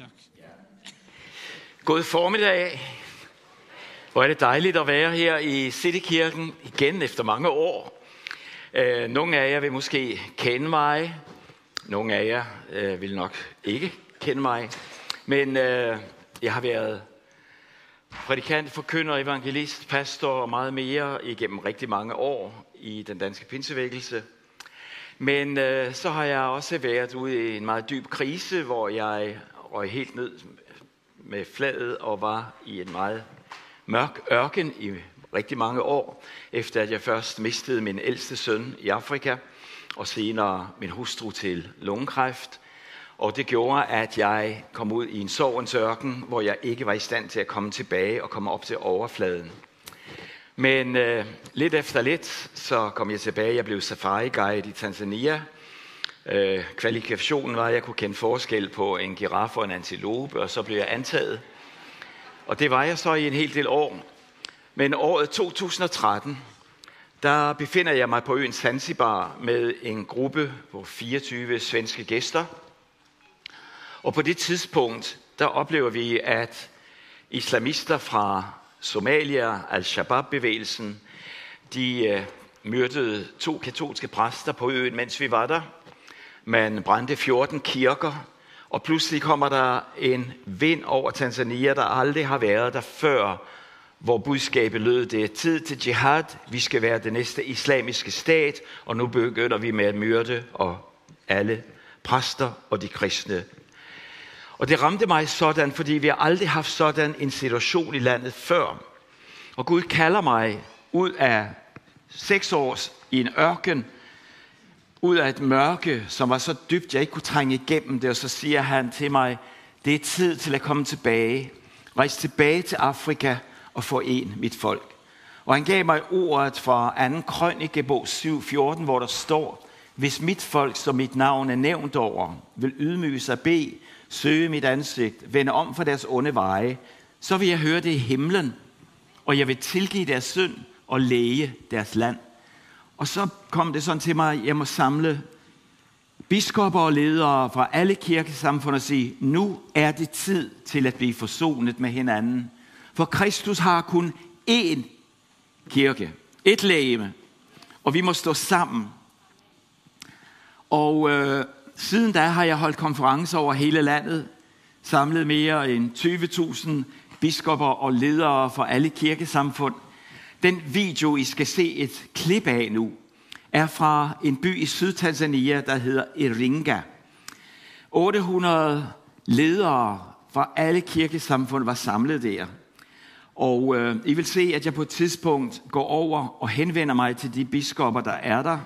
Tak. God formiddag. Hvor er det dejligt at være her i Citykirken igen efter mange år. Nogle af jer vil måske kende mig. Nogle af jer vil nok ikke kende mig. Men jeg har været prædikant, forkynder, evangelist, pastor og meget mere igennem rigtig mange år i den danske pinsevækkelse. Men så har jeg også været ude i en meget dyb krise, hvor jeg røg helt ned med fladet og var i en meget mørk ørken i rigtig mange år, efter at jeg først mistede min ældste søn i Afrika, og senere min hustru til lungekræft. Og det gjorde, at jeg kom ud i en sorgens ørken, hvor jeg ikke var i stand til at komme tilbage og komme op til overfladen. Men lidt efter lidt, så kom jeg tilbage. Jeg blev safari-guide i Tanzania. Kvalifikationen var, at jeg kunne kende forskel på en giraf og en antilope, og så blev jeg antaget. Og det var jeg så i en hel del år. Men året 2013, der befinder jeg mig på øen Zanzibar med en gruppe på 24 svenske gæster. Og på det tidspunkt, der oplever vi, at islamister fra Somalia, Al-Shabaab-bevægelsen, de myrdede 2 katolske præster på øen, mens vi var der. Man brændte 14 kirker, og pludselig kommer der en vind over Tanzania, der aldrig har været der før, hvor budskabet lød, det er tid til jihad, vi skal være det næste islamiske stat, og nu begynder vi med at myrde og alle præster og de kristne. Og det ramte mig sådan, fordi vi har aldrig haft sådan en situation i landet før. Og Gud kalder mig ud af 6 år i en ørken, ud af et mørke, som var så dybt, jeg ikke kunne trænge igennem det. Og så siger han til mig, det er tid til at komme tilbage. Rejs tilbage til Afrika og foren mit folk. Og han gav mig ordet fra 2. Krønikebog 7:14, hvor der står, hvis mit folk, som mit navn er nævnt over, vil ydmyge sig, bede, søge mit ansigt, vende om for deres onde veje, så vil jeg høre det i himlen, og jeg vil tilgive deres synd og læge deres land. Og så kom det sådan til mig, at jeg må samle biskopper og ledere fra alle kirkesamfund og sige, nu er det tid til at blive forsonet med hinanden. For Kristus har kun én kirke, ét legeme, og vi må stå sammen. Og siden da har jeg holdt konferencer over hele landet, samlet mere end 20.000 biskopper og ledere fra alle kirkesamfund. Den video, I skal se et klip af nu, er fra en by i Sydtanzania, der hedder Iringa. 800 ledere fra alle kirkesamfund var samlet der. Og I vil se, at jeg på et tidspunkt går over og henvender mig til de biskopper, der er der.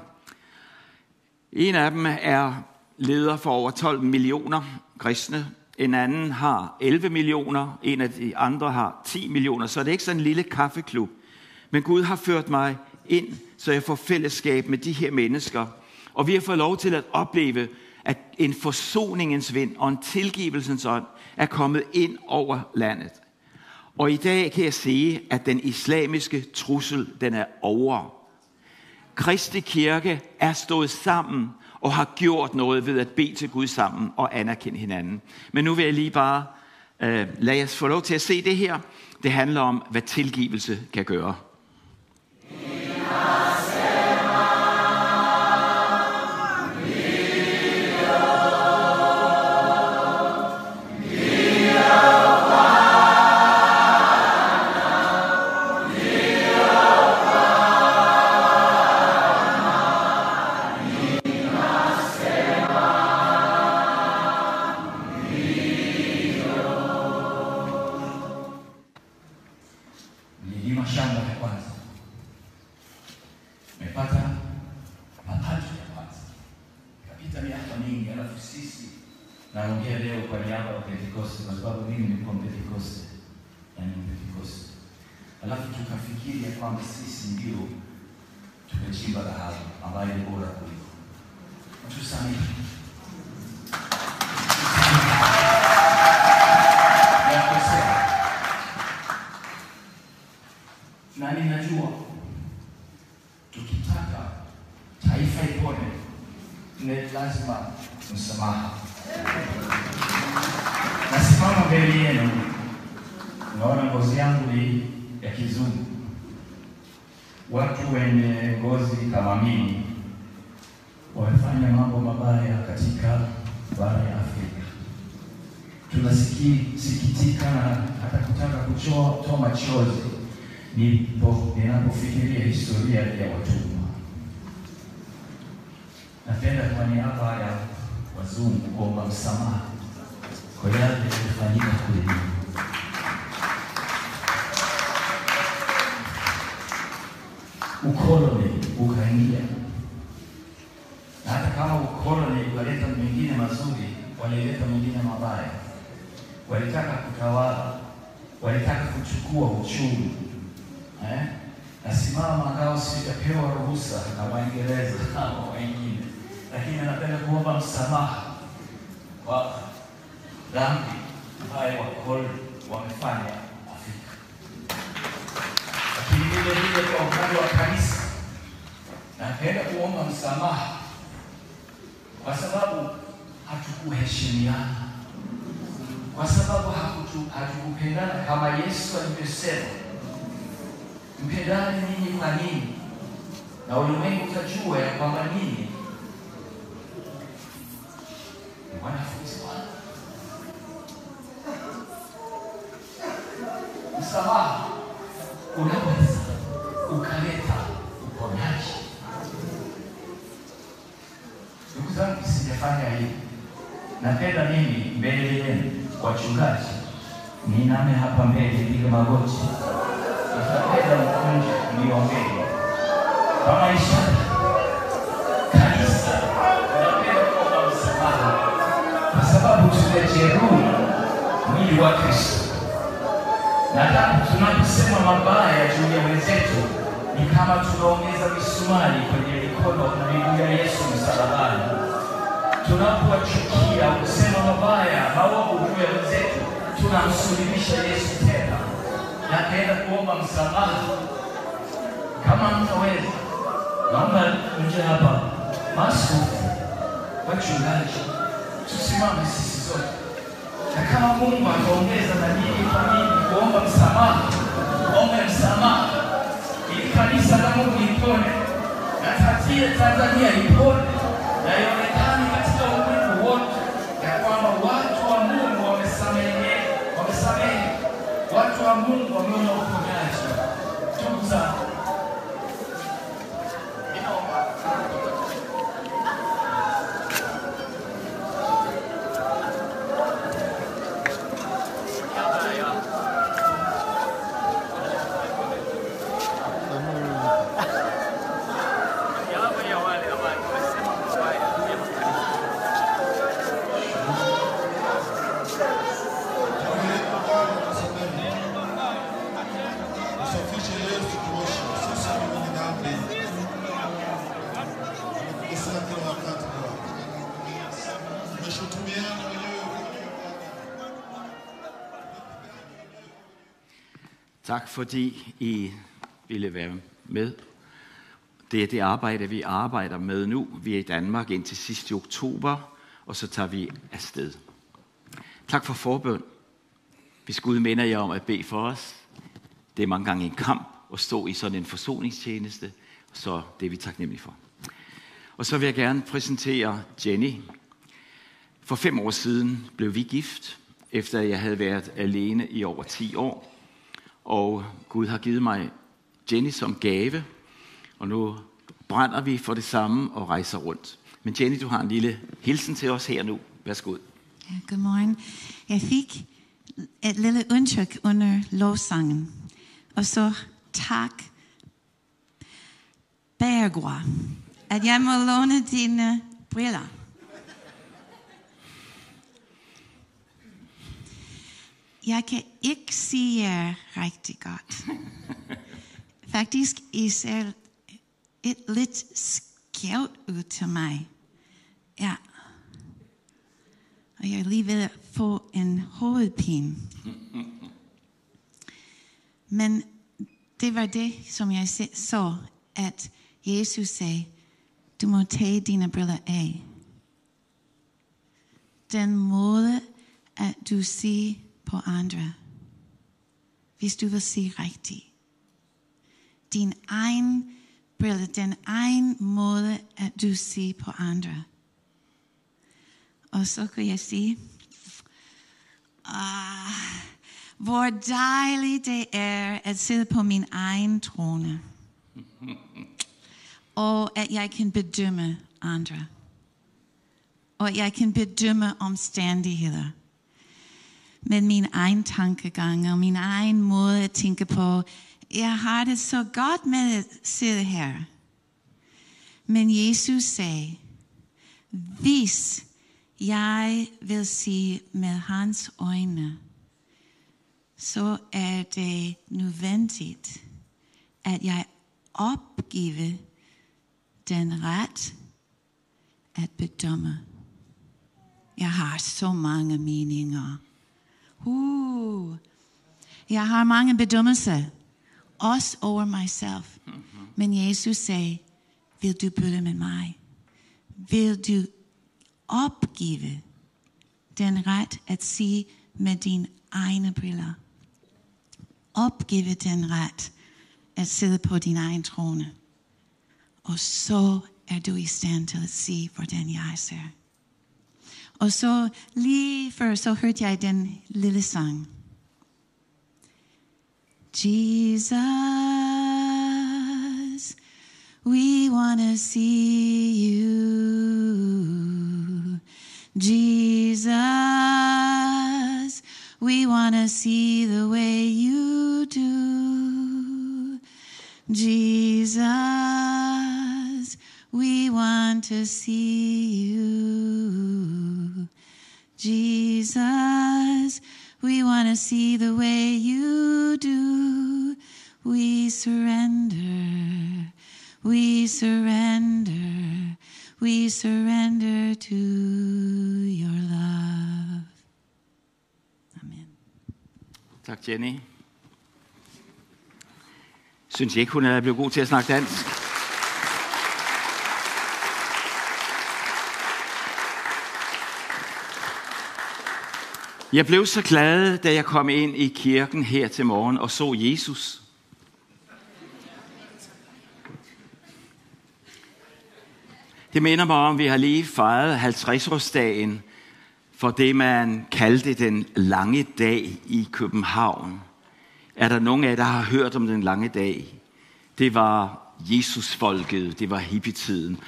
En af dem er leder for over 12 millioner kristne. En anden har 11 millioner. En af de andre har 10 millioner. Så det er ikke sådan en lille kaffeklub. Men Gud har ført mig ind, så jeg får fællesskab med de her mennesker. Og vi har fået lov til at opleve, at en forsoningens vind og en tilgivelsens ånd er kommet ind over landet. Og i dag kan jeg sige, at den islamiske trussel, den er over. Kristi kirke er stået sammen og har gjort noget ved at bede til Gud sammen og anerkende hinanden. Men nu vil jeg lige bare lade os få lov til at se det her. Det handler om, hvad tilgivelse kan gøre. Lazima msamaha. kweli yenu, unaona ngozi yangu ni ya kizungu. Watu wenye ngozi kama mimi wamefanya mambo mabaya katika bara ya Afrika. Tunasikitika hata kutaka kutoa machozi ninapofikiria historia ya watumwa. Napenda kwa niaba ya wazungu kuomba msamaha kwa yale yaliyofanyika kule nyuma. Ukoloni ukaingia. Na hata kama ukoloni walileta mengine mazuri, walileta mengine mabaya. Walitaka kutawala, walitaka kuchukua uchumi. Nasimama ngao sijapewa ruhusa na Waingereza na wengine, lakini napenda kuomba msamaha kwa dhambi ambayo wakoloni wamefanya Afrika. Lakini vile vile kwa upande wa kanisa napenda kuomba msamaha kwa sababu hatukuheshimiana, kwa sababu hatukupendana kama Yesu alivyosema. Mpendane ninyi kwa ninyi, na ulimwengu utajua ya kwamba ninyi ni wanafunzi wangu. Msamaha unaweza ukaleta uponyaji. Ndugu zangu, sijafanya hivi. Napenda mimi mbele yenu wachungaji, niname hapa mbele, piga magoti. Napenda mkunje niombee kama ishara kanisa. Napenda kuomba msamaha kwa sababu tumejeruhi mwili wa Kristo, na ndipo tunaposema mabaya juu ya wenzetu ni kama tunaongeza misumari kwenye mikono na miguu ya Yesu msalabani. Tunapowachukia kusema mabaya maovu juu ya wenzetu, tunamsulubisha Yesu tena. Napenda kuomba msamaha kama mtaweza. Naomba mje hapa, maaskofu, wachungaji, tusimame sisi sote. Na kama Mungu ataongeza na nyinyi familia kuomba msamaha, ombe msamaha ili kanisa la Mungu lipone, na Tanzania ipone, na ionekane katika ulimwengu wote ya kwamba watu wa Mungu wamesamehe. Watu wa Mungu wameona uponyaji. Ndugu zangu, tak fordi I ville være med. Det er det arbejde, vi arbejder med nu. Vi er i Danmark indtil sidste oktober, og så tager vi afsted. Tak for forbøn. Hvis Gud minder jer om at bede for os, det er mange gange en kamp at stå i sådan en forsoningstjeneste, så det er vi taknemmelige for. Og så vil jeg gerne præsentere Jenny. For 5 år siden blev vi gift, efter jeg havde været alene i over 10 år. Og Gud har givet mig Jenny som gave, og nu brænder vi for det samme og rejser rundt. Men Jenny, du har en lille hilsen til os her nu. Værsgo. Ja, godmorgen. Jeg fik et lille indtryk under lovsangen. Og så tak, Bergua, at jeg må låne dine briller. Jeg kan ikke sige jer rigtig godt. Faktisk I ser et lidt skævt ud til mig. Ja. Og jeg er lige ved at få en hovedpine. Men det var det, som jeg så, at Jesus sagde, du må tage dine briller af. Den måde, at du siger på andre, hvis du vil se rigtigt. Din egen brille, den egen måde, at du ser på andre. Og så kan jeg sige, hvor dejligt det er at sidde på min egen trone. Og at jeg kan bedømme andre. Og jeg kan bedømme omstændigheder. Med min egen tankegang og min egen måde at tænke på. Jeg har det så godt med at sidde her. Men Jesus sagde, hvis jeg vil se med hans øjne, så er det nødvendigt, at jeg opgiver den ret at bedømme. Jeg har så mange meninger. Jeg har mange bedømmelser, også over mig selv. Men Jesus sagde, vil du bedømme mig? Vil du opgive den ret at se med dine egne briller? Opgive den ret at sidde på din egen trone. Og så er du i stand til at se, hvordan jeg ser. Og så lige før, så hørte jeg den lille sang. Jesus, we want to see you. Jesus, we want to see the way you do. Jesus, we want to see you. Jesus, we want to see the way you do. We surrender, we surrender, we surrender to your love. Amen. Tak, Jenny. Synes jeg ikke, hun er blevet god til at snakke dansk? Jeg blev så glad, da jeg kom ind i kirken her til morgen og så Jesus. Det minder mig om, at vi har lige fejret 50-årsdagen for det, man kaldte den lange dag i København. Er der nogen af jer, der har hørt om den lange dag? Det var Jesusfolket, det var hippietiden.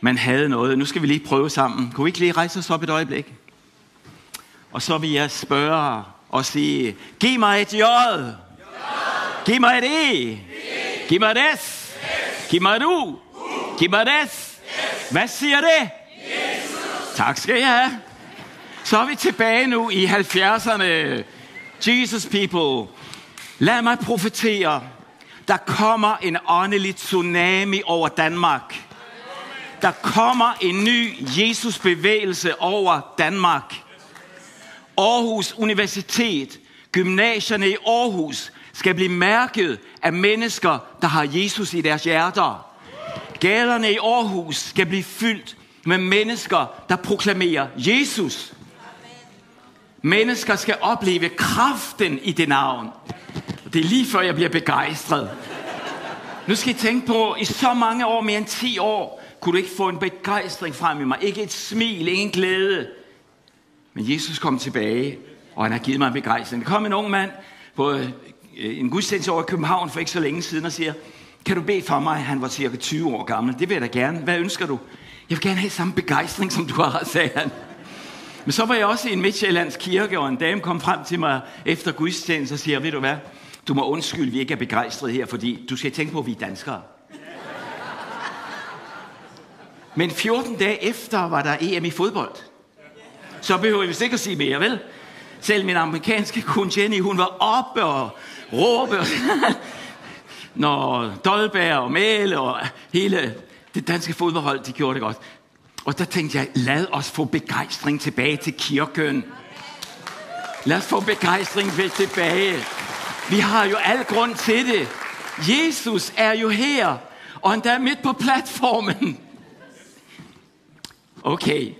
Man havde noget. Nu skal vi lige prøve sammen. Kunne vi ikke lige rejse os op et øjeblik? Og så vil jeg spørge og sige, giv mig et J. Giv mig et E. Giv mig et S. Giv mig et U. Giv mig et S. Hvad siger det? Jesus. Tak skal I have. Så er vi tilbage nu i 70'erne. Jesus people. Lad mig profetere. Der kommer en åndelig tsunami over Danmark. Der kommer en ny Jesus-bevægelse over Danmark. Aarhus Universitet, gymnasierne i Aarhus, skal blive mærket af mennesker, der har Jesus i deres hjerter. Gaderne i Aarhus skal blive fyldt med mennesker, der proklamerer Jesus. Mennesker skal opleve kraften i det navn. Det er lige før, jeg bliver begejstret. Nu skal I tænke på, i så mange år, mere end 10 år, kunne du ikke få en begejstring frem i mig. Ikke et smil, ingen glæde. Men Jesus kom tilbage, og han har givet mig en begejstring. Der kom en ung mand på en gudstjeneste over i København for ikke så længe siden og siger, kan du bede for mig? Han var cirka 20 år gammel. Det vil jeg da gerne. Hvad ønsker du? Jeg vil gerne have samme begejstring, som du har, sagde han. Men så var jeg også i en midtjyllands kirke, og en dame kom frem til mig efter gudstjeneste og siger, ved du hvad, du må undskylde, vi ikke er begejstret her, fordi du skal tænke på, at vi er danskere. Men 14 dage efter var der EM i fodbold. Så behøver vi sikkert sige mere, vel? Selv min amerikanske kone Jenny, hun var oppe og råbe. Når Dolberg og Mæle og hele det danske fodboldhold, de gjorde det godt. Og der tænkte jeg, lad os få begejstring tilbage til kirken. Lad os få begejstring vel tilbage. Vi har jo al grund til det. Jesus er jo her, og han er midt på platformen. Okay.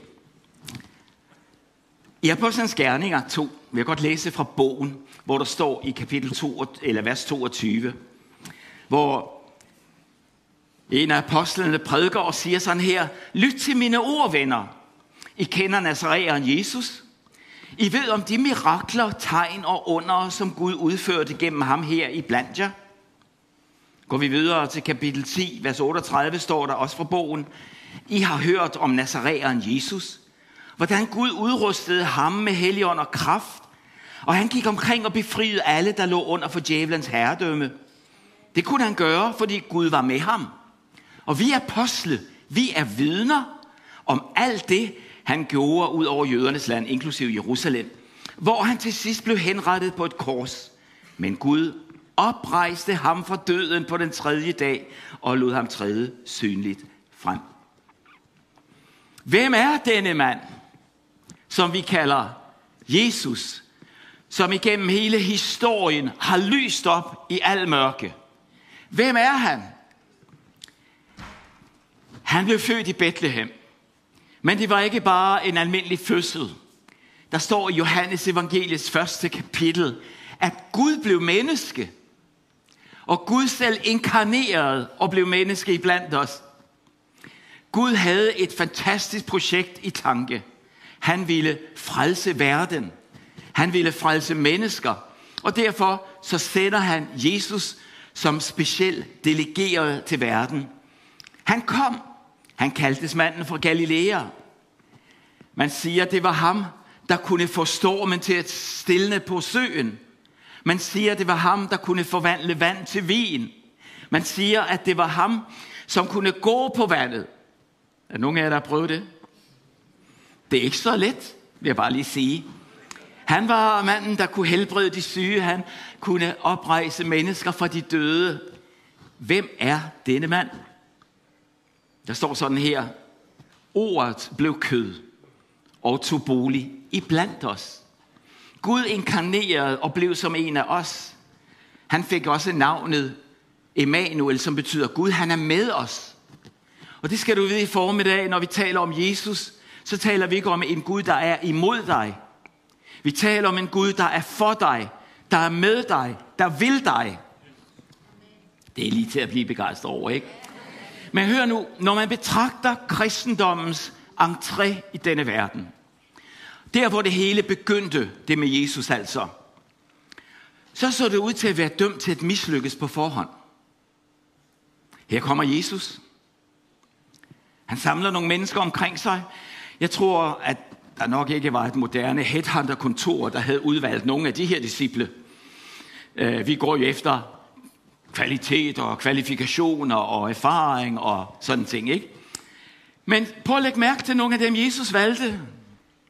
I Apostlenes Gerninger 2, vil jeg godt læse fra bogen, hvor der står i kapitel 2, eller vers 22, hvor en af apostlene prædiker og siger sådan her: lyt til mine ord, venner. I kender Nazareeren Jesus. I ved om de mirakler, tegn og under, som Gud udførte gennem ham her i blandt jer. Går vi videre til kapitel 10, vers 38, står der også fra bogen: I har hørt om Nazareeren Jesus, hvordan Gud udrustede ham med helligånd og kraft, og han gik omkring og befriede alle, der lå under for djævelens herredømme. Det kunne han gøre, fordi Gud var med ham. Og vi apostle, vi er vidner om alt det, han gjorde ud over jødernes land, inklusive Jerusalem, hvor han til sidst blev henrettet på et kors. Men Gud oprejste ham fra døden på den tredje dag og lod ham træde synligt frem. Hvem er denne mand, som vi kalder Jesus, som igennem hele historien har lyst op i al mørke? Hvem er han? Han blev født i Betlehem, men det var ikke bare en almindelig fødsel. Der står i Johannesevangeliets første kapitel, at Gud blev menneske, og Gud selv inkarnerede og blev menneske iblandt os. Gud havde et fantastisk projekt i tanke. Han ville frelse verden. Han ville frelse mennesker. Og derfor så sender han Jesus som specielt delegeret til verden. Han kom. Han kaldtes manden fra Galilea. Man siger, det var ham, der kunne få stormen til at stilne på søen. Man siger, det var ham, der kunne forvandle vand til vin. Man siger, at det var ham, som kunne gå på vandet. Er nogen af jer, der har prøvet det? Det er ikke så let, vil jeg bare lige sige. Han var manden, der kunne helbrede de syge. Han kunne oprejse mennesker fra de døde. Hvem er denne mand? Der står sådan her: ordet blev kød og tog bolig iblandt os. Gud inkarnerede og blev som en af os. Han fik også navnet Emmanuel, som betyder Gud, han er med os. Og det skal du vide i formiddag, når vi taler om Jesus, så taler vi ikke om en Gud, der er imod dig. Vi taler om en Gud, der er for dig, der er med dig, der vil dig. Det er lige til at blive begejstret over, ikke? Men hør nu, når man betragter kristendommens entré i denne verden, der hvor det hele begyndte, det med Jesus altså, så det ud til at være dømt til at mislykkes på forhånd. Her kommer Jesus. Han samler nogle mennesker omkring sig. Jeg tror, at der nok ikke var et moderne headhunter-kontor, der havde udvalgt nogle af de her disciple. Vi går jo efter kvalitet og kvalifikationer og erfaring og sådan ting, ikke? Men prøv at lægge mærke til nogle af dem, Jesus valgte.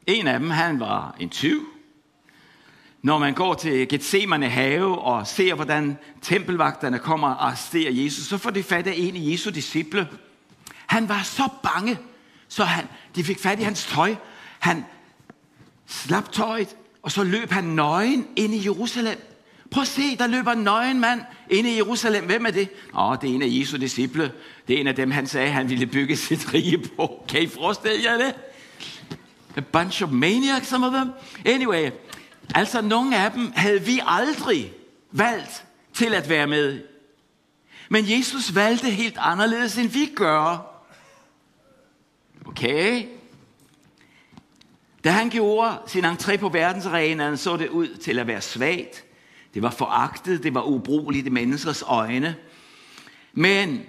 En af dem, han var en tyv. Når man går til Gethsemane have og ser, hvordan tempelvagterne kommer og arresterer Jesus, så får de fat af en af Jesu disciple. Han var så bange, så de fik fat i hans tøj. Han slap tøjet, og så løb han nøgen ind i Jerusalem. Prøv at se, der løber en nøgen mand inde i Jerusalem. Hvem er det? Det er en af Jesu disciple. Det er en af dem, han sagde, han ville bygge sit rige på. Kan I forestille jer det? A bunch of maniacs, some of them. Anyway, altså nogle af dem havde vi aldrig valgt til at være med. Men Jesus valgte helt anderledes, end vi gør. Okay? Da han gjorde sin entré på verdensarenaen, så det ud til at være svagt. Det var foragtet, det var ubrugeligt i menneskers øjne. Men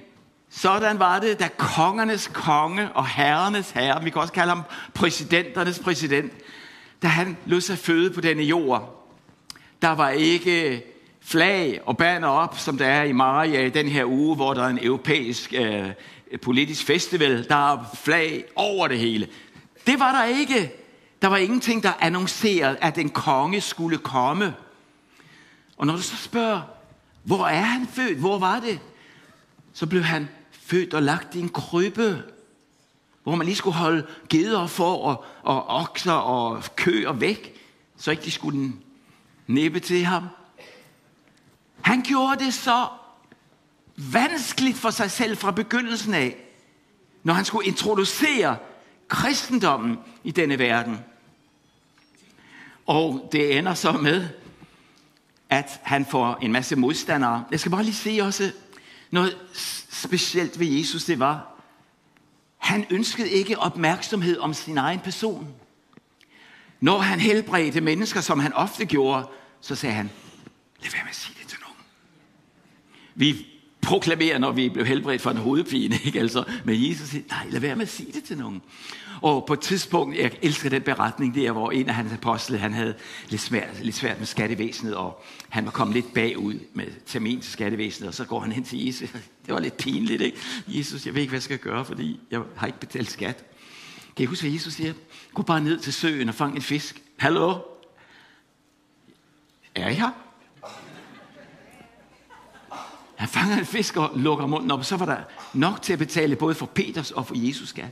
sådan var det, da kongernes konge og herrenes herre, vi kan også kalde ham præsidenternes præsident, da han lod sig føde på denne jord. Der var ikke flag og banner op, som der er i Maja i den her uge, hvor der er en europæisk politisk festival. Der er flag over det hele. Det var der ikke. Der var ingenting, der annoncerede, at en konge skulle komme. Og når du så spørger, hvor er han født? Hvor var det? Så blev han født og lagt i en krybbe, hvor man lige skulle holde geder for og okser og køer væk, så ikke de skulle næppe til ham. Han gjorde det så vanskeligt for sig selv fra begyndelsen af, når han skulle introducere kristendommen i denne verden. Og det ender så med, at han får en masse modstandere. Jeg skal bare lige se også noget specielt ved Jesus, det var, han ønskede ikke opmærksomhed om sin egen person. Når han helbredte mennesker, som han ofte gjorde, så sagde han, lad være med at sige det til nogen. Vi proklamerer, når vi blev helbredt for en hovedpine, ikke altså? Men Jesus siger, nej, lad være med at sige det til nogen. Og på et tidspunkt, jeg elsker den beretning der, hvor en af hans apostle, han havde lidt svært med skattevæsenet, og han var kommet lidt bagud med termin til skattevæsenet, og så går han hen til Jesus. Det var lidt pinligt, ikke? Jesus, jeg ved ikke, hvad jeg skal gøre, fordi jeg har ikke betalt skat. Kan I huske, hvad Jesus siger? Gå bare ned til søen og fang en fisk. Hallo? Er I her? Han fanger en fisk og lukker munden op, og så var der nok til at betale både for Peters og for Jesus skat.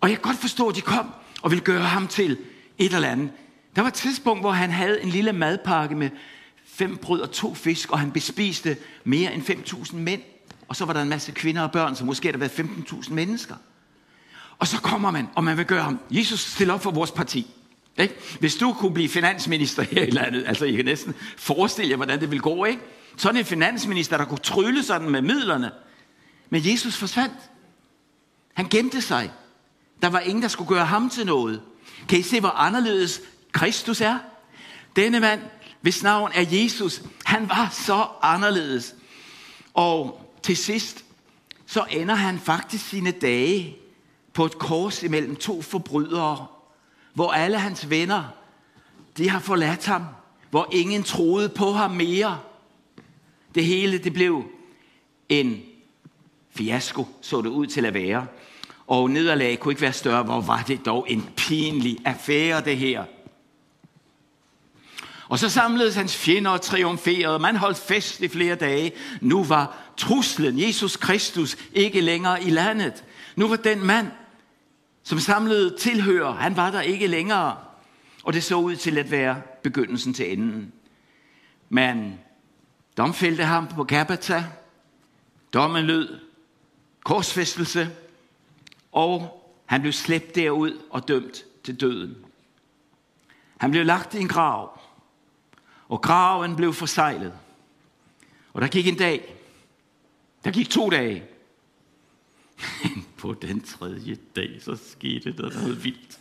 Og jeg kan godt forstå, at de kom og ville gøre ham til et eller andet. Der var et tidspunkt, hvor han havde en lille madpakke med 5 brød og 2 fisk, og han bespiste mere end 5.000 mænd. Og så var der en masse kvinder og børn, så måske der var 15.000 mennesker. Og så kommer man, og man vil gøre ham. Jesus, stille op for vores parti. Ikke? Hvis du kunne blive finansminister her i landet, altså I kan næsten forestille jer, hvordan det ville gå, ikke? Sådan en finansminister, der kunne trylle sådan med midlerne. Men Jesus forsvandt. Han gemte sig. Der var ingen, der skulle gøre ham til noget. Kan I se, hvor anderledes Kristus er? Denne mand, hvis navn er Jesus, han var så anderledes. Og til sidst, så ender han faktisk sine dage på et kors imellem 2 forbrydere, hvor alle hans venner, de har forladt ham, hvor ingen troede på ham mere. Det hele, det blev en fiasko, så det ud til at være. Og nederlag kunne ikke være større. Hvor var det dog en pinlig affære, det her. Og så samledes hans fjender og triumferede. Man holdt fest i flere dage. Nu var truslen, Jesus Kristus, ikke længere i landet. Nu var den mand, som samlede tilhører, han var der ikke længere. Og det så ud til at være begyndelsen til enden. Man domfældte ham på Gabbata. Dommen lød korsfæstelse. Og han blev slæbt derud og dømt til døden. Han blev lagt i en grav. Og graven blev forseglet. Og der gik en dag. Der gik 2 dage. På den 3. dag, så skete der noget vildt.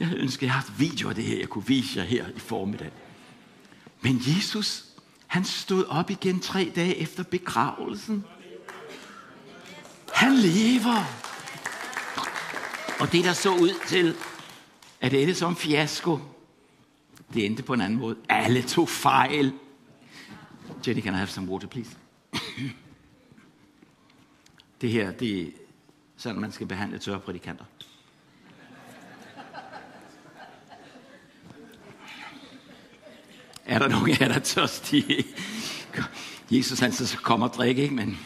Jeg ønsker, jeg har haft video af det her. Jeg kunne vise jer her i formiddag. Men Jesus, han stod op igen 3 dage efter begravelsen. Han lever. Og det, der så ud til, at det endte som fiasko, det endte på en anden måde. Alle tog fejl. Jenny, can I have some water, please? Det her, det er sådan, man skal behandle tørre prædikanter. Er der nogen af jer, der er tørstige? Jesus, han så kommer og drikke, ikke? Men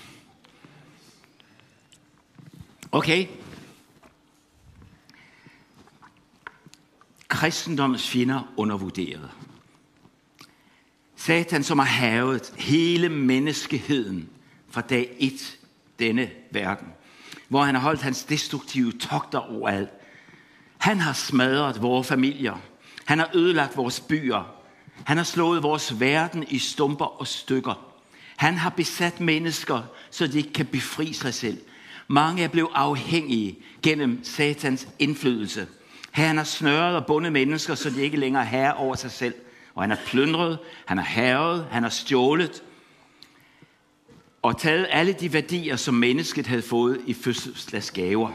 okay. Kristendommens fjender undervurderet. Satan, som har havet hele menneskeheden fra dag 1 denne verden, hvor han har holdt hans destruktive togter overalt. Han har smadret vores familier. Han har ødelagt vores byer. Han har slået vores verden i stumper og stykker. Han har besat mennesker, så de ikke kan befri sig selv. Mange er blevet afhængige gennem Satans indflydelse. Han har snøret og bundet mennesker, så de ikke længere er herre over sig selv. Og han har plyndret, han har hærget, han har stjålet. Og taget alle de værdier, som mennesket havde fået i fødselsdagsgaver.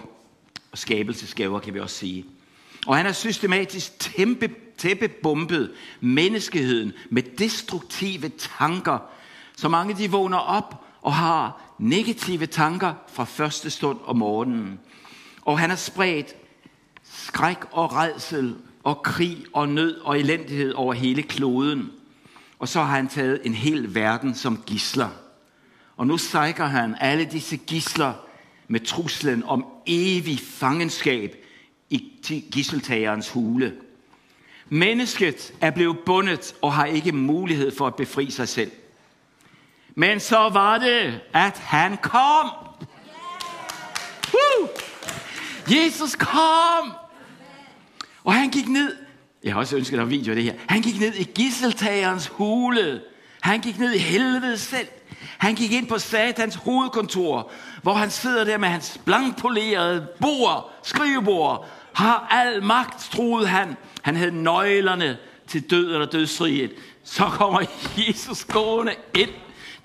Og skabelsesgaver, kan vi også sige. Og han har systematisk tæppebombet menneskeheden med destruktive tanker. Så mange de vågner op og har negative tanker fra første stund om morgenen. Og han har spredt skræk og rædsel og krig og nød og elendighed over hele kloden. Og så har han taget en hel verden som gidsler. Og nu sejker han alle disse gidsler med truslen om evig fangenskab i gidseltagerens hule. Mennesket er blevet bundet og har ikke mulighed for at befri sig selv. Men så var det, at han kom. Jesus kom. Og han gik ned, jeg har også ønsket om video af det her, han gik ned i gidseltagerens hule. Han gik ned i helvede selv. Han gik ind på Satans hovedkontor, hvor han sidder der med hans blankpolerede bord, skrivebord. Har al magt, troede han. Han havde nøglerne til døden og dødsriget. Så kommer Jesus gående ind.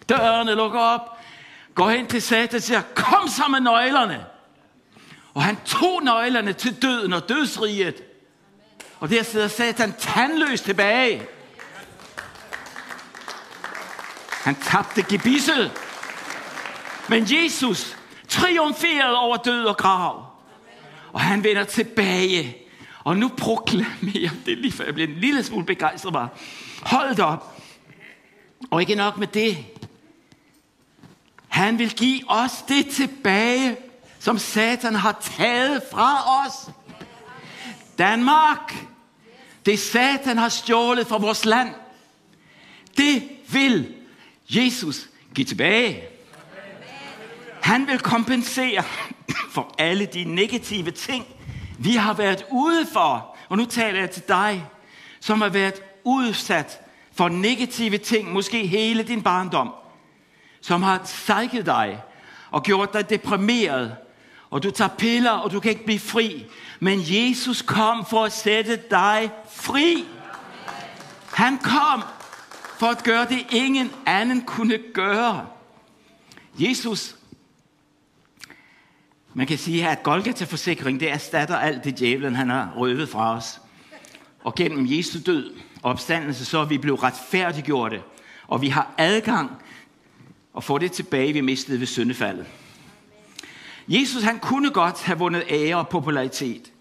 Dørene lukker op. Går hen til Satan og siger, kom så med nøglerne. Og han tog nøglerne til døden og dødsriget. Og der sidder Satan tandløs tilbage. Han tabte gebissel. Men Jesus triumferede over død og grav. Og han vender tilbage. Og nu proklamerer, det er lige før jeg bliver en lille smule begejstret bare. Hold da op. Og ikke nok med det. Han vil give os det tilbage, som Satan har taget fra os. Danmark. Det Satan har stjålet fra vores land. Det vil Jesus give tilbage. Han vil kompensere for alle de negative ting, vi har været ude for. Og nu taler jeg til dig, som har været udsat for negative ting, måske hele din barndom, som har sejket dig og gjort dig deprimeret, og du tager piller, og du kan ikke blive fri. Men Jesus kom for at sætte dig fri. Han kom for at gøre det, ingen anden kunne gøre. Jesus, man kan sige her, at Golgata-forsikring, det erstatter alt det djævlen, han har røvet fra os. Og gennem Jesu død og opstandelse, så er vi blevet retfærdiggjorte, og vi har adgang og får det tilbage, vi mistede ved syndefaldet. Jesus, han kunne godt have vundet ære og popularitet.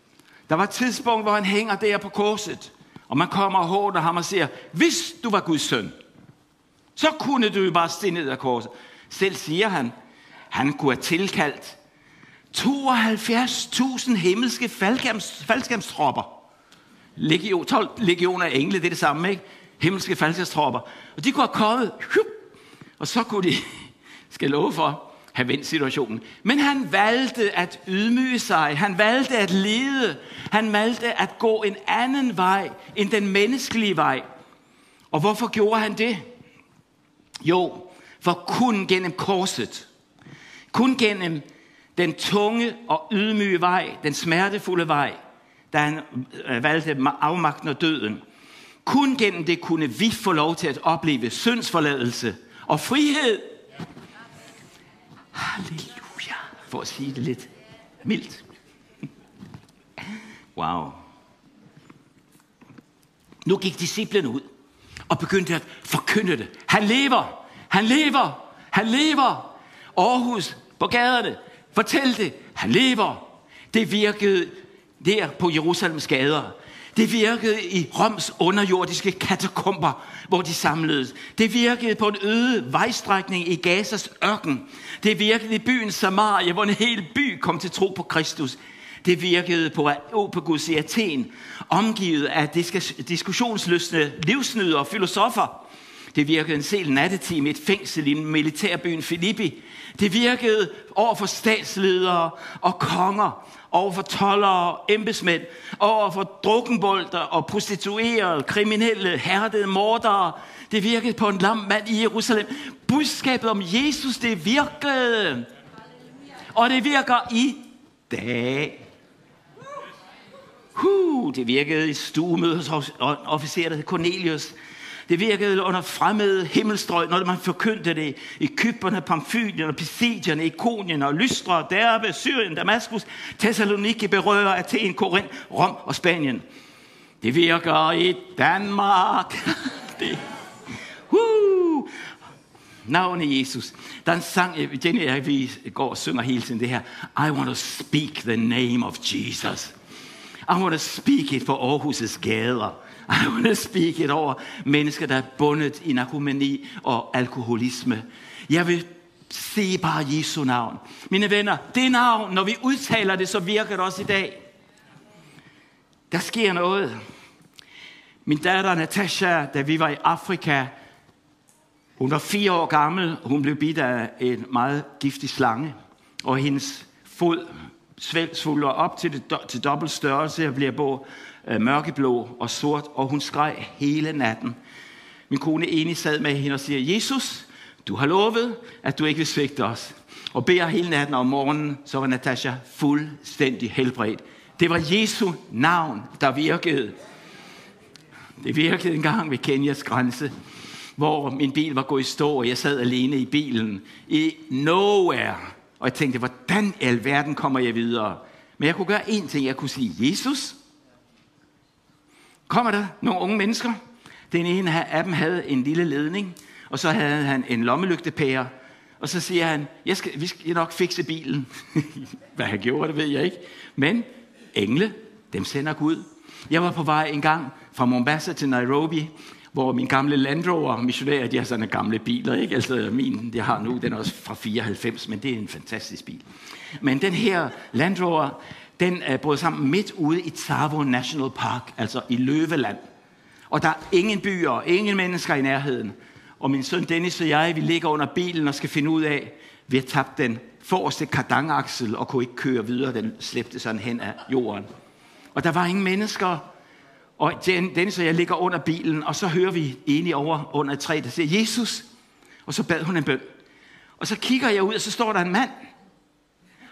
Der var et tidspunkt, hvor han hænger der på korset, og man kommer og håner ham og siger, hvis du var Guds søn, så kunne du jo bare stige ned af korset. Selv siger han, han kunne have tilkaldt 72.000 himmelske faldskærmstropper. Legion, 12 legioner af engle, det er det samme, ikke? Himmelske faldskærmstropper. Og de kunne have kommet, og så kunne de, skal love for, have vendt situationen. Men han valgte at ydmyge sig. Han valgte at lede. Han valgte at gå en anden vej end den menneskelige vej. Og hvorfor gjorde han det? Jo, for kun gennem korset. Kun gennem den tunge og ydmyge vej, den smertefulde vej, da han valgte afmagten og døden. Kun gennem det kunne vi få lov til at opleve syndsforladelse og frihed. Halleluja, for at sige det lidt mildt. Wow. Nu gik disciplene ud og begyndte at forkynde det. Han lever, han lever, han lever. Aarhus på gaderne, fortæl det, han lever. Det virkede der på Jerusalems gader. Det virkede i Roms underjordiske katakomber, hvor de samledes. Det virkede på en øde vejstrækning i Gazas ørken. Det virkede i byen Samaria, hvor en hel by kom til tro på Kristus. Det virkede på Areopagus i Athen, omgivet af diskussionsløsne livsnydere og filosofer. Det virkede en sel nattetime i et fængsel i militærbyen Filippi. Det virkede over for statsledere og konger, over for toldere og embedsmænd, over for drukkenbolter og prostituerede, kriminelle, hærdede mordere. Det virkede på en lam mand i Jerusalem. Budskabet om Jesus, det virkede. Og det virker i dag. Det virkede i stuemødet hos officer, der hed Cornelius. Det virkede under fremmede himmelstrøg, når man forkyndte det i Kypern, Pamfylien og Pisidierne, Ikonien og Lystra, Derbe, Syrien, Damaskus, Thessaloniki, Berøa, Athen, Korinth, Rom og Spanien. Det virker i Danmark. Navnet Jesus. Der er en sang, Jenny og vi går og synger hele tiden det her. I want to speak the name of Jesus. I want to speak it for Aarhus' gader. I want to speak it over mennesker, der er bundet i narkomani og alkoholisme. Jeg vil sige bare Jesu navn. Mine venner, det navn, når vi udtaler det, så virker det også i dag. Der sker noget. Min datter Natasha, da vi var i Afrika, hun var 4 år gammel. Hun blev bidt af en meget giftig slange, og hendes fod svælgsvulder op til dobbelt størrelse og bliver mørkeblå og sort, og hun skreg hele natten. Min kone Ene sad med hende og siger, Jesus, du har lovet, at du ikke vil svigte os. Og beder hele natten, og om morgenen, så var Natasha fuldstændig helbredt. Det var Jesu navn, der virkede. Det virkede engang ved Kenyas grænse, hvor min bil var gået i stå, og jeg sad alene i bilen i nowhere. Og jeg tænkte, hvordan i alverden kommer jeg videre? Men jeg kunne gøre én ting. Jeg kunne sige, Jesus, kommer der nogle unge mennesker? Den ene af dem havde en lille ledning, og så havde han en lommelygtepære. Og så siger han, vi skal nok fikse bilen. Hvad han gjorde, det ved jeg ikke. Men engle, dem sender Gud. Jeg var på vej en gang fra Mombasa til Nairobi, hvor min gamle Land Rover, missionærer, de har sådan nogle gamle biler, ikke? Altså min, jeg har nu, den er også fra 94, men det er en fantastisk bil. Men den her Land Rover, den er brød sammen midt ude i Tsavo National Park, altså i Løveland. Og der er ingen byer, ingen mennesker i nærheden. Og min søn Dennis og jeg, vi ligger under bilen og skal finde ud af, vi har tabt den forreste kardangaksel og kunne ikke køre videre. Den slæbte sådan hen af jorden. Og der var ingen mennesker. Og Dennis og jeg ligger under bilen, og så hører vi enige over under et træ, der siger, Jesus. Og så bad hun en bøn. Og så kigger jeg ud, og så står der en mand.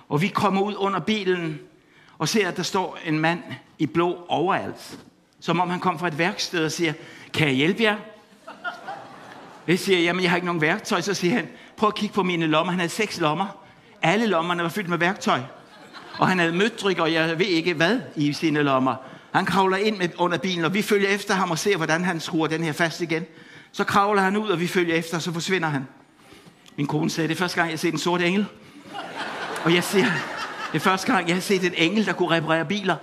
Og vi kommer ud under bilen og ser, at der står en mand i blå overalt. Som om han kom fra et værksted og siger, kan jeg hjælpe jer? Jeg siger, jamen jeg har ikke nogen værktøj. Så siger han, prøv at kigge på mine lommer. Han havde 6 lommer. Alle lommerne var fyldt med værktøj. Og han havde mødtryk, og jeg ved ikke hvad i sine lommer. Han kravler ind under bilen, og vi følger efter ham og ser, hvordan han skruer den her fast igen. Så kravler han ud, og vi følger efter, og så forsvinder han. Min kone sagde, det er første gang, jeg ser en sort engel. Og jeg siger, det er første gang, jeg har set en engel, der kunne reparere biler.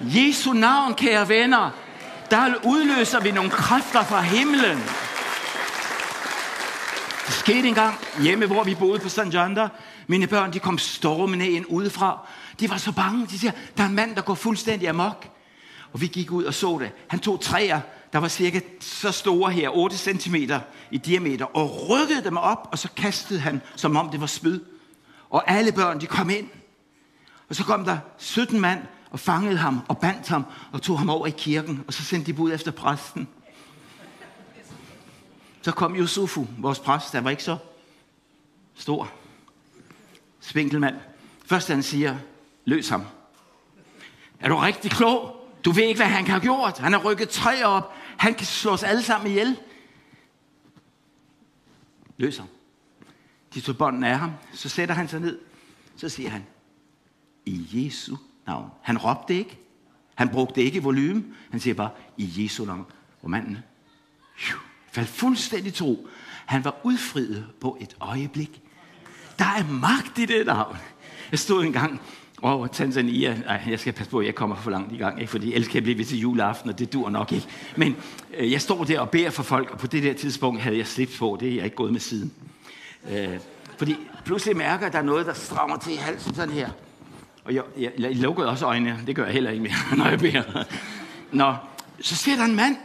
Jesu navn, kære venner, der udløser vi nogle kræfter fra himlen. Det skete engang hjemme, hvor vi boede på St. John der. Mine børn, de kom stormende ind udefra. De var så bange. De siger, der er en mand, der går fuldstændig amok. Og vi gik ud og så det. Han tog træer, der var cirka så store her, 8 centimeter i diameter, og rykkede dem op, og så kastede han, som om det var spyd. Og alle børn, de kom ind. Og så kom der 17 mand, og fangede ham, og bandt ham, og tog ham over i kirken, og så sendte de bud efter præsten. Så kom Yusufu, vores præst, der var ikke så stor. Spinkelmand. Først han siger, løs ham. Er du rigtig klog? Du ved ikke, hvad han har gjort. Han har rykket træer op. Han kan slå os alle sammen ihjel. Løs ham. De tog bånden af ham. Så sætter han sig ned. Så siger han, i Jesu navn. Han råbte ikke. Han brugte ikke volumen. Han siger bare, i Jesu navn. Og manden faldt fuldstændig til ro. Han var udfriet på et øjeblik. Der er magt i det navn. Jeg stod engang over Tanzania. Ej, jeg skal passe på, at jeg kommer for langt i gang, ikke? Fordi ellers kan jeg blive ved til juleaften, og det dur nok ikke. Men jeg står der og beder for folk, og på det der tidspunkt havde jeg slips på. Det er jeg ikke gået med siden. Fordi pludselig mærker jeg, at der er noget, der strammer til i halsen sådan her. Og jeg lukkede også øjnene. Det gør jeg heller ikke mere, når jeg beder. Nå, så ser der en mand.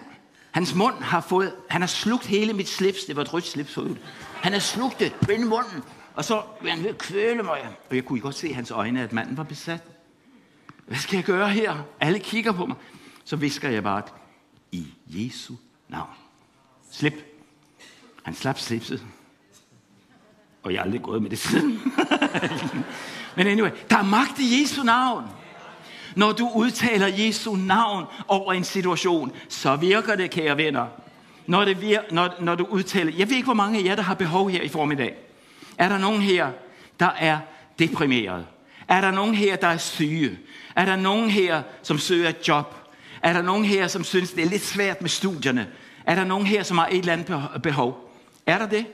Hans mund har fået... Han har slugt hele mit slips. Det var et rødt slips forud. Han har slugt det i munden. Og så var han ved at kvæle mig. Og jeg kunne godt se i hans øjne, at manden var besat. Hvad skal jeg gøre her? Alle kigger på mig. Så visker jeg bare, i Jesu navn. Slip. Han slap slipset. Og jeg er aldrig gået med det siden. Men anyway, der er magt i Jesu navn. Når du udtaler Jesu navn over en situation, så virker det, kære venner. Når du udtaler... Jeg ved ikke, hvor mange af jer, der har behov her i formiddag. Er der nogen her, der er deprimeret? Er der nogen her, der er syge? Er der nogen her, som søger et job? Er der nogen her, som synes, det er lidt svært med studierne? Er der nogen her, som har et eller andet behov? Er der det?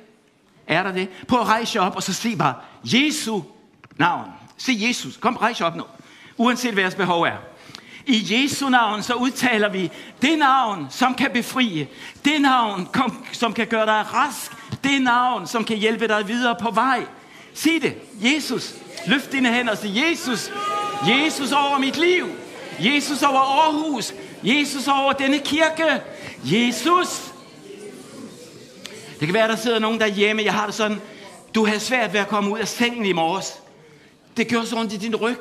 Er der det? Prøv at rejse op, og så sig bare, Jesu navn. Sig Jesus. Kom, rejse op nu. Uanset hvad jeres behov er. I Jesu navn, så udtaler vi det navn, som kan befrie. Det navn, som kan gøre dig rask. Det navn, som kan hjælpe dig videre på vej. Sig det. Jesus. Løft dine hænder og sig, Jesus. Jesus over mit liv. Jesus over Aarhus. Jesus over denne kirke. Jesus. Det kan være, der sidder nogen derhjemme. Jeg har det sådan. Du havde svært ved at komme ud af sengen i morges. Det gjorde sådan i din ryg.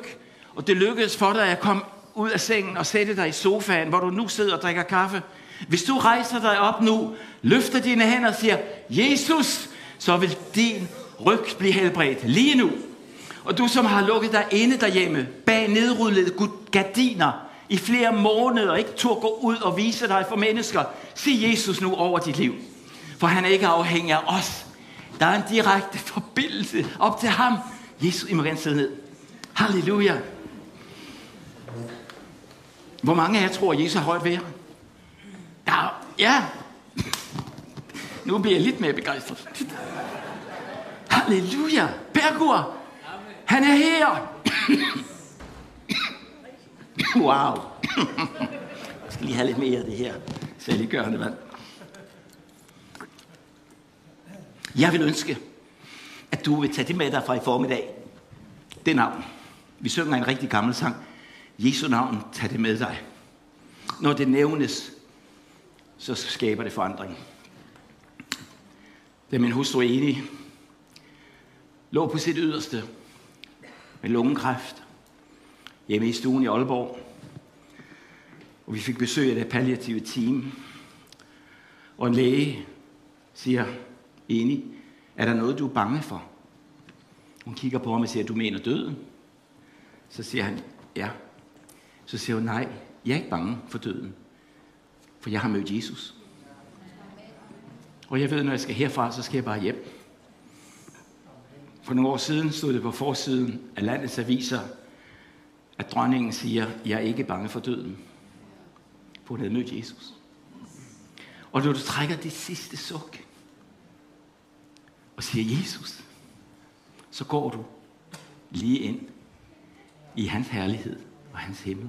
Og det lykkedes for dig at komme ud af sengen og sætte dig i sofaen, hvor du nu sidder og drikker kaffe. Hvis du rejser dig op nu, løfter dine hænder og siger, Jesus, så vil din ryg blive helbredt lige nu. Og du, som har lukket dig inde derhjemme, bag nedrullede gardiner i flere måneder, og ikke turde gå ud og vise dig for mennesker, sig Jesus nu over dit liv. For han er ikke afhængig af os. Der er en direkte forbindelse op til ham. Jesus, I må gerne sidde ned. Halleluja. Hvor mange af jer tror, at Jesus har højt ved jer? Ja. Nu bliver jeg lidt mere begejstret. Halleluja. Bergua. Han er her. Wow. Jeg skal lige have lidt mere af det her saliggørende vand. Jeg vil ønske, at du vil tage det med dig fra i formiddag. Det navn. Vi synger en rigtig gammel sang. Jesu navn, tag det med dig. Når det nævnes, så skaber det forandring. Da min hustru Ene lå på sit yderste med lungekræft hjemme i stuen i Aalborg, og vi fik besøg af det palliative team, og en læge siger, Ene, er der noget, du er bange for? Hun kigger på ham og siger, du mener døden? Så siger han, ja. Så siger hun, nej, jeg er ikke bange for døden. For jeg har mødt Jesus. Og jeg ved, når jeg skal herfra, så skal jeg bare hjem. For nogle år siden stod det på forsiden af landets aviser, at dronningen siger, jeg er ikke bange for døden. For hun havde mødt Jesus. Og når du trækker det sidste suk, og siger Jesus, så går du lige ind i hans herlighed og hans himmel.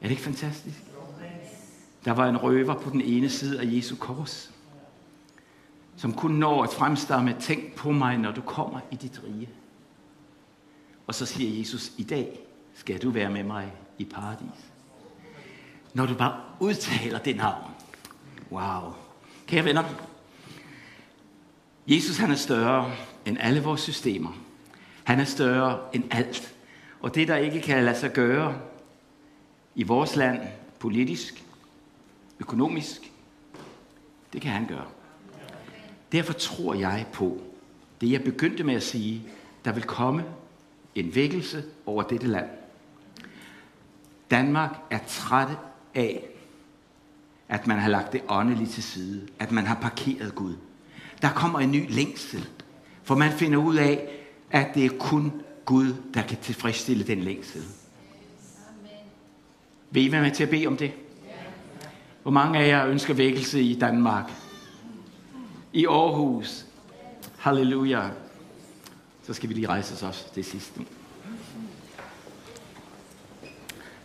Er det ikke fantastisk? Der var en røver på den ene side af Jesu kors, som kunne nå at fremstamme, tænk på mig, når du kommer i dit rige. Og så siger Jesus, i dag skal du være med mig i paradis. Når du bare udtaler det navn. Wow. Kære venner, Jesus han er større end alle vores systemer. Han er større end alt. Og det, der ikke kan lade sig gøre i vores land, politisk, økonomisk, det kan han gøre. Derfor tror jeg på det, jeg begyndte med at sige, der vil komme en vækkelse over dette land. Danmark er træt af, at man har lagt det åndeligt til side, at man har parkeret Gud. Der kommer en ny længsel, for man finder ud af, at det er kun Gud, der kan tilfredsstille den længsel. Vil I være med til at bede om det? Hvor mange af jer ønsker vækkelse i Danmark? I Aarhus? Halleluja. Så skal vi lige rejse os også det sidste.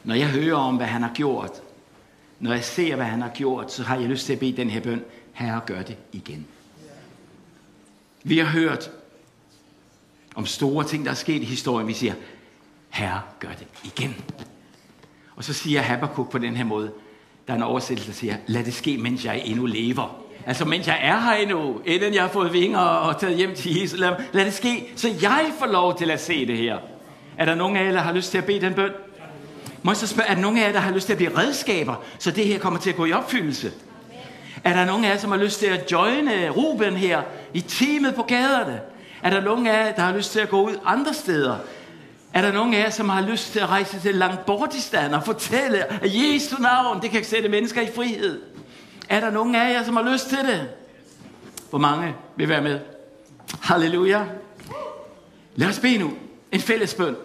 Når jeg hører om, hvad han har gjort, når jeg ser, hvad han har gjort, så har jeg lyst til at bede den her bøn, Herre, gør det igen. Vi har hørt om store ting, der er sket i historien. Vi siger, Herre, gør det igen. Og så siger Habakkuk på den her måde, der er en oversættelse, der siger, lad det ske, mens jeg endnu lever. Altså, mens jeg er her endnu, inden jeg har fået vinger og taget hjem til Jerusalem. Lad det ske, så jeg får lov til at se det her. Er der nogen af jer, der har lyst til at bede den bøn? Må jeg så spørge, er der nogen af jer, der har lyst til at blive redskaber, så det her kommer til at gå i opfyldelse? Er der nogen af jer, som har lyst til at joine Ruben her i teamet på gaderne? Er der nogen af jer, der har lyst til at gå ud andre steder? Er der nogen af jer, som har lyst til at rejse til langt bort i stand og fortælle, at Jesu navn, det kan sætte mennesker i frihed? Er der nogen af jer, som har lyst til det? Hvor mange vil være med? Halleluja. Lad os bede nu en fællesbøn,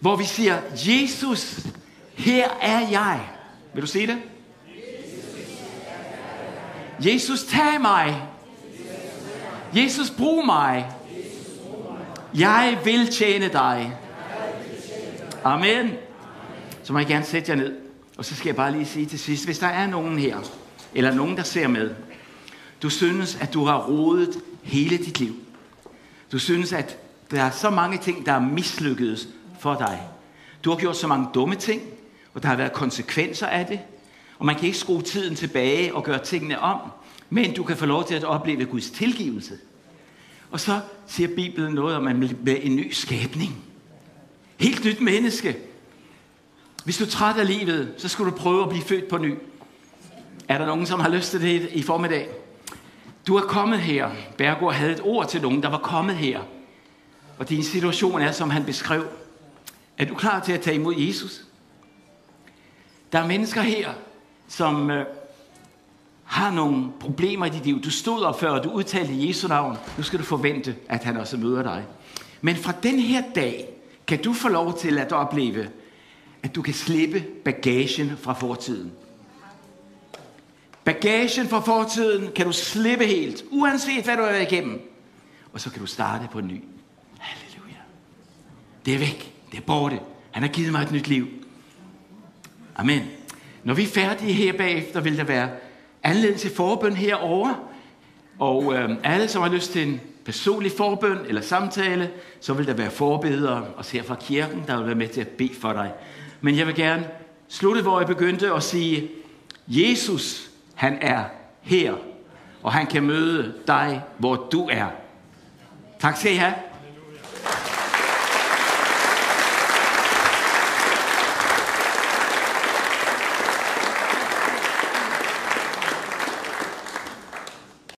hvor vi siger, Jesus, her er jeg. Vil du sige det? Jesus, tag mig. Jesus, brug mig. Jeg vil tjene dig. Amen. Så må jeg gerne sætte jer ned. Og så skal jeg bare lige sige til sidst, hvis der er nogen her, eller nogen, der ser med, du synes, at du har rodet hele dit liv. Du synes, at der er så mange ting, der er mislykkedes for dig. Du har gjort så mange dumme ting, og der har været konsekvenser af det. Og man kan ikke skrue tiden tilbage og gøre tingene om, men du kan få lov til at opleve Guds tilgivelse. Og så siger Bibelen noget om, at man bliver en ny skabning. Helt nyt menneske. Hvis du er træt af livet, så skal du prøve at blive født på ny. Er der nogen, som har lyst til det i formiddag? Du er kommet her. Bergua havde et ord til nogen, der var kommet her. Og din situation er, som han beskrev. Er du klar til at tage imod Jesus? Der er mennesker her, som har nogle problemer i dit liv. Du stod op før, og du udtalte Jesu navn. Nu skal du forvente, at han også møder dig. Men fra den her dag kan du få lov til at opleve, at du kan slippe bagagen fra fortiden. Bagagen fra fortiden kan du slippe helt, uanset hvad du har været igennem. Og så kan du starte på ny. Halleluja. Det er væk. Det er borte. Han har givet mig et nyt liv. Amen. Når vi er færdige her bagefter, vil der være anledning til forbøn herovre. Og alle, som har lyst til en personlig forbøn eller samtale, så vil der være forbedere også her fra kirken, der vil være med til at bede for dig. Men jeg vil gerne slutte, hvor jeg begyndte, og sige, Jesus, han er her, og han kan møde dig, hvor du er. Tak skal I have.